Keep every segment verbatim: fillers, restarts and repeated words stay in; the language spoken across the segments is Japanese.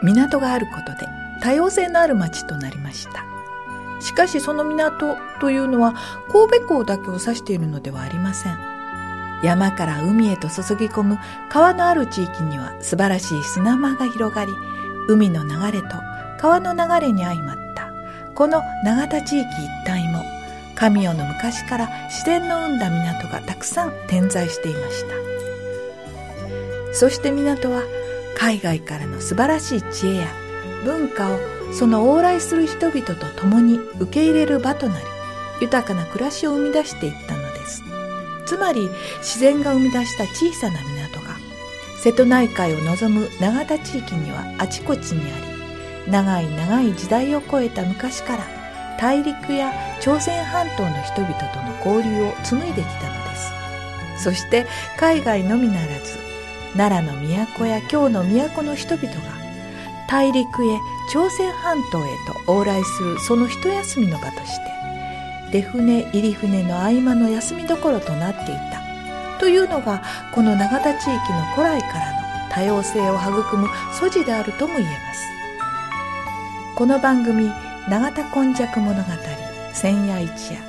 港があることで多様性のある町となりました。しかしその港というのは神戸港だけを指しているのではありません。山から海へと注ぎ込む川のある地域には素晴らしい砂間が広がり、海の流れと川の流れに相まったこの長田地域一帯も神代の昔から自然の生んだ港がたくさん点在していました。そして港は海外からの素晴らしい知恵や文化をその往来する人々と共に受け入れる場となり、豊かな暮らしを生み出していったのです。つまり自然が生み出した小さな港が瀬戸内海を望む長田地域にはあちこちにあり、長い長い時代を超えた昔から大陸や朝鮮半島の人々との交流を紡いできたのです。そして海外のみならず奈良の都や京の都の人々が大陸へ朝鮮半島へと往来するその一休みの場として出船入り船の合間の休みどころとなっていたというのがこの長田地域の古来からの多様性を育む素地であるとも言えます。この番組長田今昔物語千夜一夜、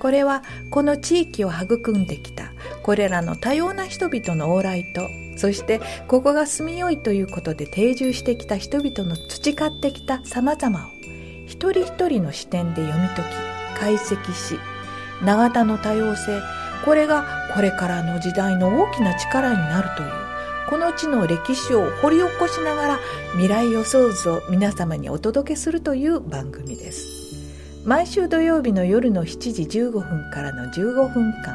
これはこの地域を育んできたこれらの多様な人々の往来と、そしてここが住みよいということで定住してきた人々の培ってきた様々を一人一人の視点で読み解き解析し、長田の多様性、これがこれからの時代の大きな力になるというこの地の歴史を掘り起こしながら未来予想図を皆様にお届けするという番組です。毎週土曜日の夜のしちじじゅうごふんからのじゅうごふんかん、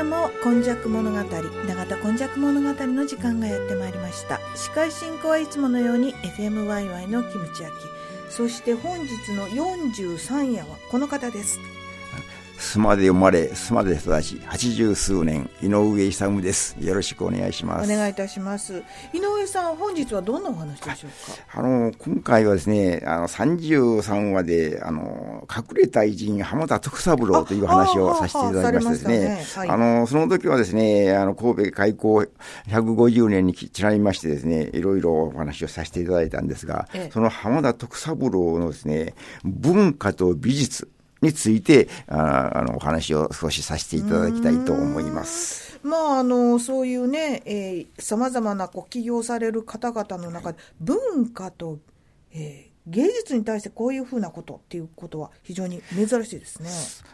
今昔物語、長田今昔物語の時間がやってまいりました。司会進行はいつものように エフエムワイワイ のキムチ焼き、そして本日のよんじゅうさんやはこの方です。須磨で生まれ須磨で育ちはちじゅうすうねん、井上勇です。よろしくお願いします。お願いいたします。井上さん、本日はどんなお話でしょうか？あの今回はですね、あのさんじゅうさんわであの隠れた偉人浜田徳三郎という話をさせていただきましてですね、 あ, あ, あ, あ, されましたね、はい、あのその時はですね、あの神戸開港ひゃくごじゅうねんにちなみましてですね、いろいろお話をさせていただいたんですが、ええ、その浜田徳三郎のですね、文化と美術についてああのお話を少しさせていただきたいと思います。まあ、あのそういうね、さまざまなこう起業される方々の中で文化と、えー、芸術に対してこういうふうなことっていうことは非常に珍しいですね。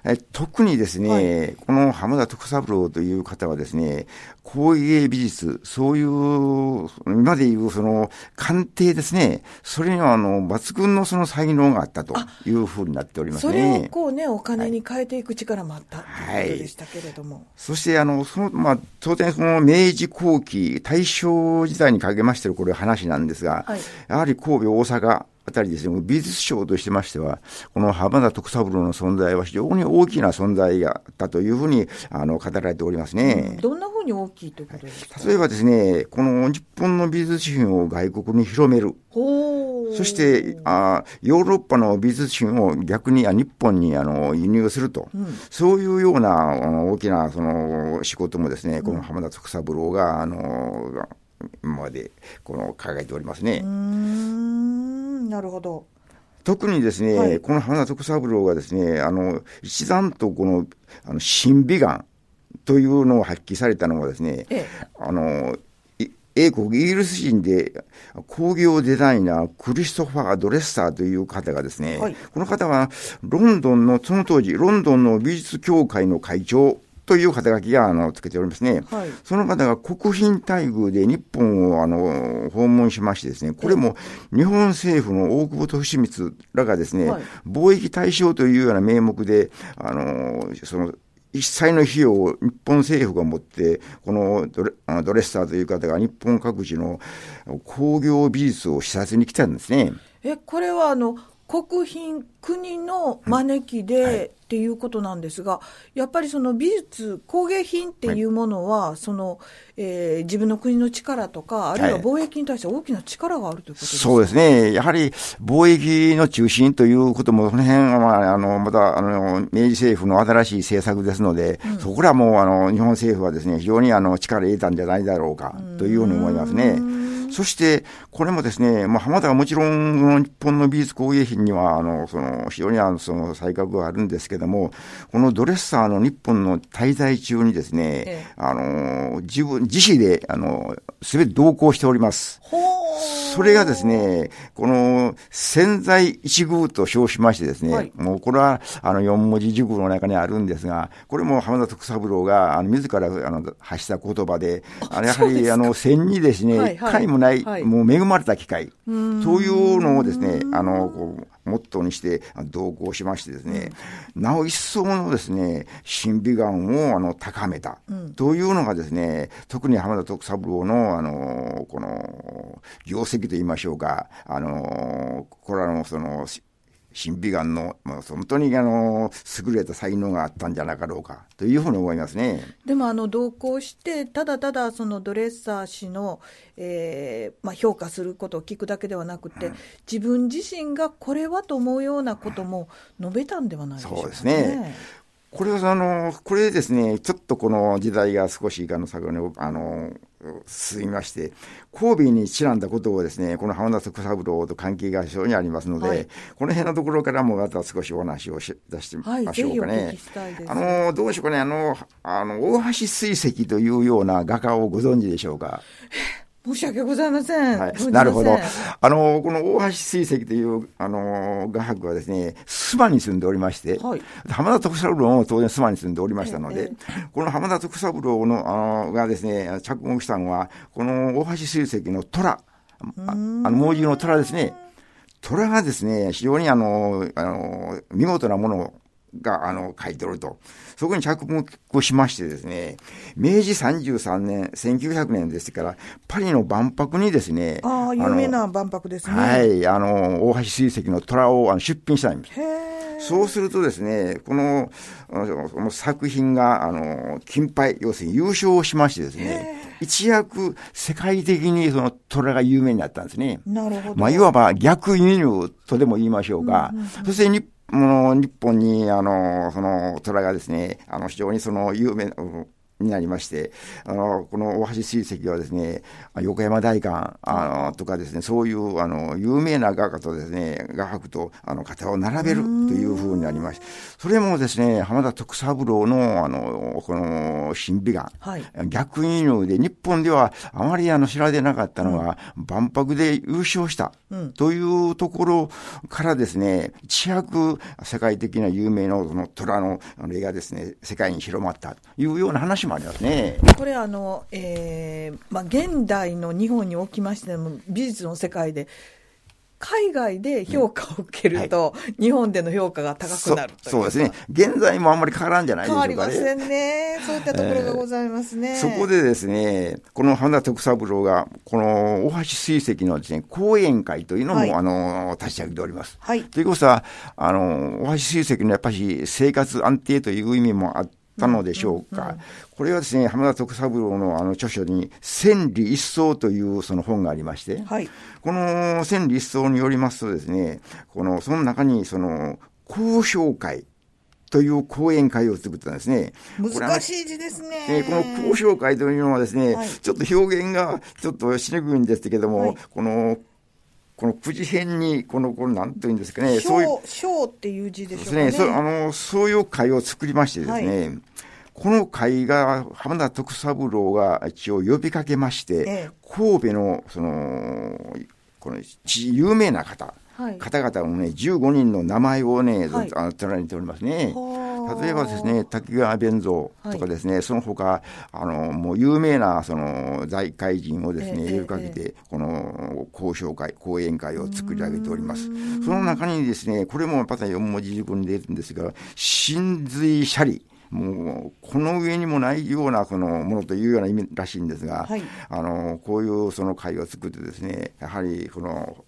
え特にですね、はい、この浜田徳三郎という方はですね、工芸美術、そういう今でいうその鑑定ですね、それにはあの抜群のその才能があったというふうになっておりますね。それをこうね、お金に変えていく力もあった、はい、ということでしたけれども、はい、そしてあのその、まあ、当然その明治後期大正時代にかけましてのこれ話なんですが、はい、やはり神戸大阪あたりですね、美術商としてましてはこの浜田徳三郎の存在は非常に大きな存在だったというふうにあの語られておりますね。どんなふうに大きいということですか？はい、例えばですね、この日本の美術品を外国に広める、そしてあヨーロッパの美術品を逆に日本にあの輸入すると、うん、そういうようなあの大きなその仕事もですね、この浜田徳三郎があの今までこの考えておりますね。うーん、なるほど。特にですね、はい、この浜田徳三郎がですね、あの一段とこのあの審美眼というのを発揮されたのはですね、ええ、あの英国イギリス人で工業デザイナークリストファー・ドレッサーという方がですね、はい、この方はロンドンのその当時ロンドンの美術協会の会長という肩書きがあのつけておりますね、はい、その方が国賓待遇で日本をあの訪問しましてですね、これも日本政府の大久保利光らがですね、はい、貿易対象というような名目であのその一切の費用を日本政府が持ってこのドレ、あのドレッサーという方が日本各地の工業美術を視察に来たんですね。えこれはあの国賓国の招きで、うんはい、っていうことなんですが、やっぱりその美術工芸品っていうものは、はいそのえー、自分の国の力とかあるいは貿易に対して大きな力があるということですか、はい、そうですね。やはり貿易の中心ということもその辺は、まあ、あのまたあの明治政府の新しい政策ですので、うん、そこらもあの日本政府はですね非常にあの力を得たんじゃないだろうかというように思いますね。そしてこれもですね、まあ、浜田はもちろん日本の美術工芸品にはあのその非常にあのその才覚があるんですけども、このドレッサーの日本の滞在中にですね、ええ、あの自分自費であの全て同行しております。ほそれがですねこの千載一遇と称しましてですね、はい、もうこれはあの四文字熟語の中にあるんですが、これも浜田徳三郎があの自らあの発した言葉で、あのやはりあの千にですね、はいはい、いっかいもない、はい、もう恵まれた機会というのをですねあのこうモットーにして同行しましてですね、なお一層のですね審美眼をあの高めたというのがですね、特に浜田徳三郎のあのこの業績と言いましょうか、あのこれらのその審美眼の、まあ、本当にあの優れた才能があったんじゃなかろうかというふうに思いますね。でもあの同行してただただそのドレッサー氏の、えーまあ、評価することを聞くだけではなくて、うん、自分自身がこれはと思うようなことも述べたんではないでしょうかね。そうですね。これはあのこれですねちょっとこの時代が少しあの先にあの進みまして、神戸にちなんだことをですねこの浜田徳三郎と関係が非常にありますので、はい、この辺のところからもまた少しお話をし出してみましょうかね、はい、ぜひお聞きしたいです。あのどうでしょうかね、あのあの大橋水石というような画家をご存知でしょうか。申し訳ございません、はい、なるほど。あのこの大橋水石というあの画伯はですね須磨に住んでおりまして、はい、浜田徳三郎も当然須磨に住んでおりましたので、ええ、この浜田徳三郎のあのがですね着目したのはこの大橋水石の虎、あの猛獣の虎ですね。虎がですね非常にあのあの見事なものをがあの書いておると、そこに着目をしましてですね、明治さんじゅうさんねんせんきゅうひゃくねんですからパリの万博にですね、ああ有名な万博ですね、はい、あの大橋水石の虎をあの出品したんです。へそうするとですねこ の, この作品があの金杯、要するに優勝しましてですね、一躍世界的にその虎が有名になったんですね。なるほど、まあ、いわば逆輸入とでも言いましょうか、うんうんうん、そして日もの日本にあのその虎がですねあの非常にその有名になりまして、あのこの大橋水石はですね横山大観あのとかですねそういうあの有名な画家とですね画伯とあの肩を並べるというふうになりまして、それもですね浜田徳三郎のあのこの審美眼、はい、逆輸入で日本ではあまりあの知られてなかったのが、うん、万博で優勝したというところからですね一躍世界的な有名なその虎の絵がですね世界に広まったというような話もありますね。これあの、えーまあ、現代の日本におきましても美術の世界で海外で評価を受けると、うんはい、日本での評価が高くなるという そ, そうですね。現在もあんまり変わらんじゃないでしょうかね。変わりませんね。そういったところがございますね、えー、そこでですねこの浜田徳三郎がこの大橋水石のですね講演会というのも、はい、あの立ち上げております、はい、ということはあの大橋水石のやっぱり生活安定という意味もあってたのでしょうか、うんうんうん、これはですね浜田徳三郎 の, あの著書に千里一層というその本がありまして、はい、この千里一層によりますとですねこのその中にその交渉会という講演会を作ったんですね。難しい字ですね。こ, えー、この交渉会というのはですね、はい、ちょっと表現がちょっとしにくいんですけども、はい、このこのくじ編にこのこのなんというんですかね、そういう章っていう字でしょうかね。そうですね。そあのそういう会を作りましてですね、はい、この会が浜田徳三郎が一応呼びかけまして、ええ、神戸のそのこの有名な方、はい、方々のねじゅうごにんの名前をね、はい、あの取られておりますね。例えばですね、滝川弁蔵とかですね、はい、その他あのもう有名なその財界人をですね、呼びかけてこの交渉会講演会を作り上げております。その中にですね、これもまたよん文字熟語に出るんですが、神髄舎利、もうこの上にもないようなこのものというような意味らしいんですが、はい、あのこういうその会を作ってですね、やはりこの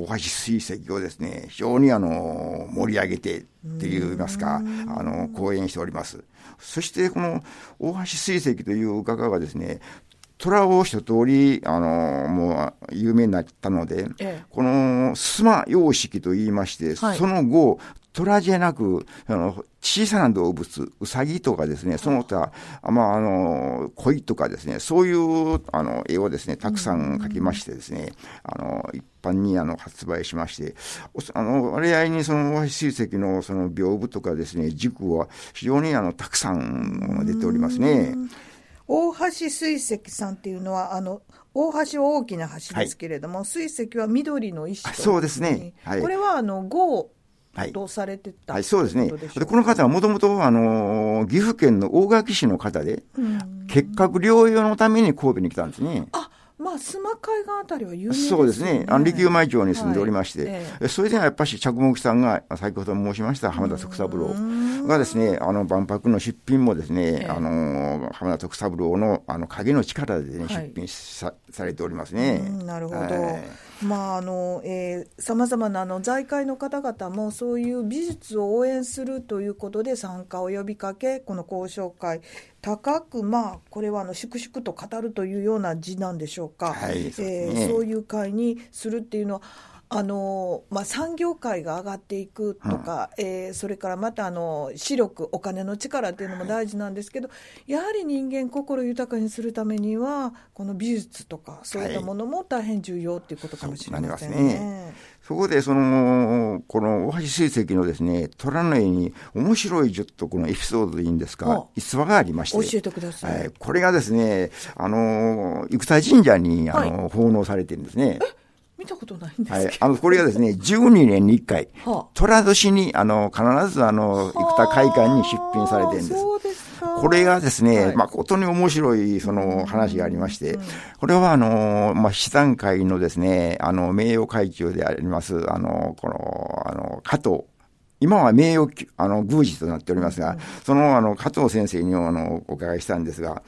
お箸水石をですね、非常にあの盛り上げてといいますか、あの講演しております。そしてこの大橋水石という画家がですね、虎を一通りあのもう有名になったので、ええ、この襖様式といいまして、はい、その後虎じゃなくあの小さな動物ウサギとかですね、その他、まあ、あの鯉とかですね、そういうあの絵をですねたくさん描きましてですね、うん、あの一般にあの発売しまして、あの割合にその大橋水石のその屏風とかですね軸は非常にあのたくさん出ておりますね。大橋水石さんっていうのはあの大橋は大きな橋ですけれども、はい、水石は緑の一種という、そうですね、はい、これはあの豪とされてた、はいはい、そうですね。でこの方はもともと岐阜県の大垣市の方で、結核療養のために神戸に来たんですね。あ、まあ、須磨海岸あたりは有名ですね。そうですね。あの、利休前町に住んでおりまして、はい、ええ、それではやっぱり着目さんが、先ほど申しました浜田徳三郎がですね、あの、万博の出品もですね、ええ、あの、浜田徳三郎の、あの、影の力で、ね、はい、出品 さ, されておりますね。うん、なるほど。はい、まあ、あの、えー、様々なあの、財界の方々も、そういう美術を応援するということで参加を呼びかけ、この交渉会、高く、まあ、これはあの粛々と語るというような字なんでしょうか、はい、えー、そうですね、そういう会にするっていうのはあの、まあ、産業界が上がっていくとか、うん、えー、それからまたあの視力お金の力っていうのも大事なんですけど、はい、やはり人間心豊かにするためにはこの美術とかそういったものも大変重要っていうことかもしれませんね、はい、そうなりますね。そこでそのこの大橋水石のですね虎の絵に面白いちょっとこのエピソードでいいんですか、逸話がありまして、教えてください、はい、これがですねあの生田神社にあの、はい、奉納されてるんですね。え、見たことないんですけど、はい、あのこれがですねじゅうにねんにいっかい、虎年にあの必ずあの生田会館に出品されてるんです。そうですか。これがですね、はい、まあ、ことに面白いその話がありまして、うんうん、これはあのまあ資産会のですねあの名誉会長でありますあのこのあの加藤、今は名誉あの宮司となっておりますが、うん、そのあの加藤先生にあのお伺いしたんですが、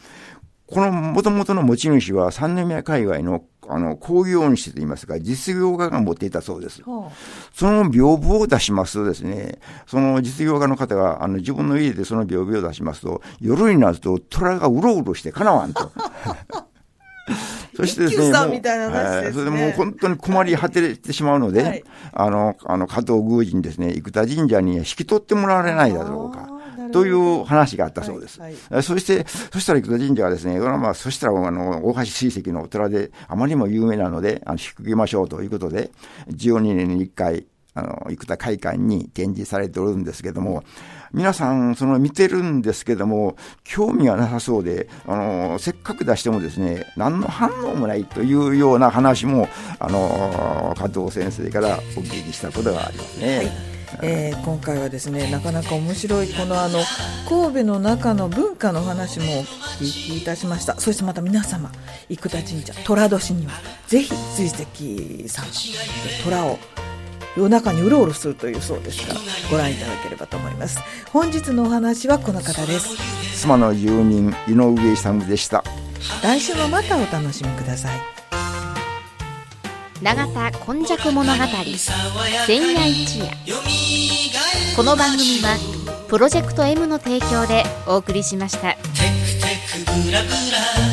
この元々の持ち主は三宮界隈のあの工業主と言いますか、実業家が持っていたそうです。はあ、その屏風を出しますとですね、その実業家の方があの自分の家でその屏風を出しますと、夜になると虎がうろうろしてかなわんと。そしてですね、もう、はい、それでもう本当に困り果ててしまうので、はい、あのあの加藤宮司にですね、生田神社に引き取ってもらわれないだろうか。という話があったそうです。はいはい、そして、そしたら生田神社はですね、まあ、そしたらあの大橋水石のお寺であまりにも有名なので、あの引き受けましょうということで、じゅうにねんにいっかい、あの生田会館に展示されておるんですけども、皆さんその見てるんですけども興味がなさそうで、あのせっかく出してもですね何の反応もないというような話もあの加藤先生からお聞きしたことがありますね。はい、えー、今回はですねなかなか面白いこのあの神戸の中の文化の話もお聞きいたしました。そしてまた皆様生田神社虎年にはぜひ水石さんの虎を夜中にうろうろするというそうですが、ご覧いただければと思います。本日のお話はこの方です。須磨の住民井上勇でした。来週もまたお楽しみください。永田こんじゃく物語千夜一夜、この番組はプロジェクト エム の提供でお送りしました。テクテクブラブラ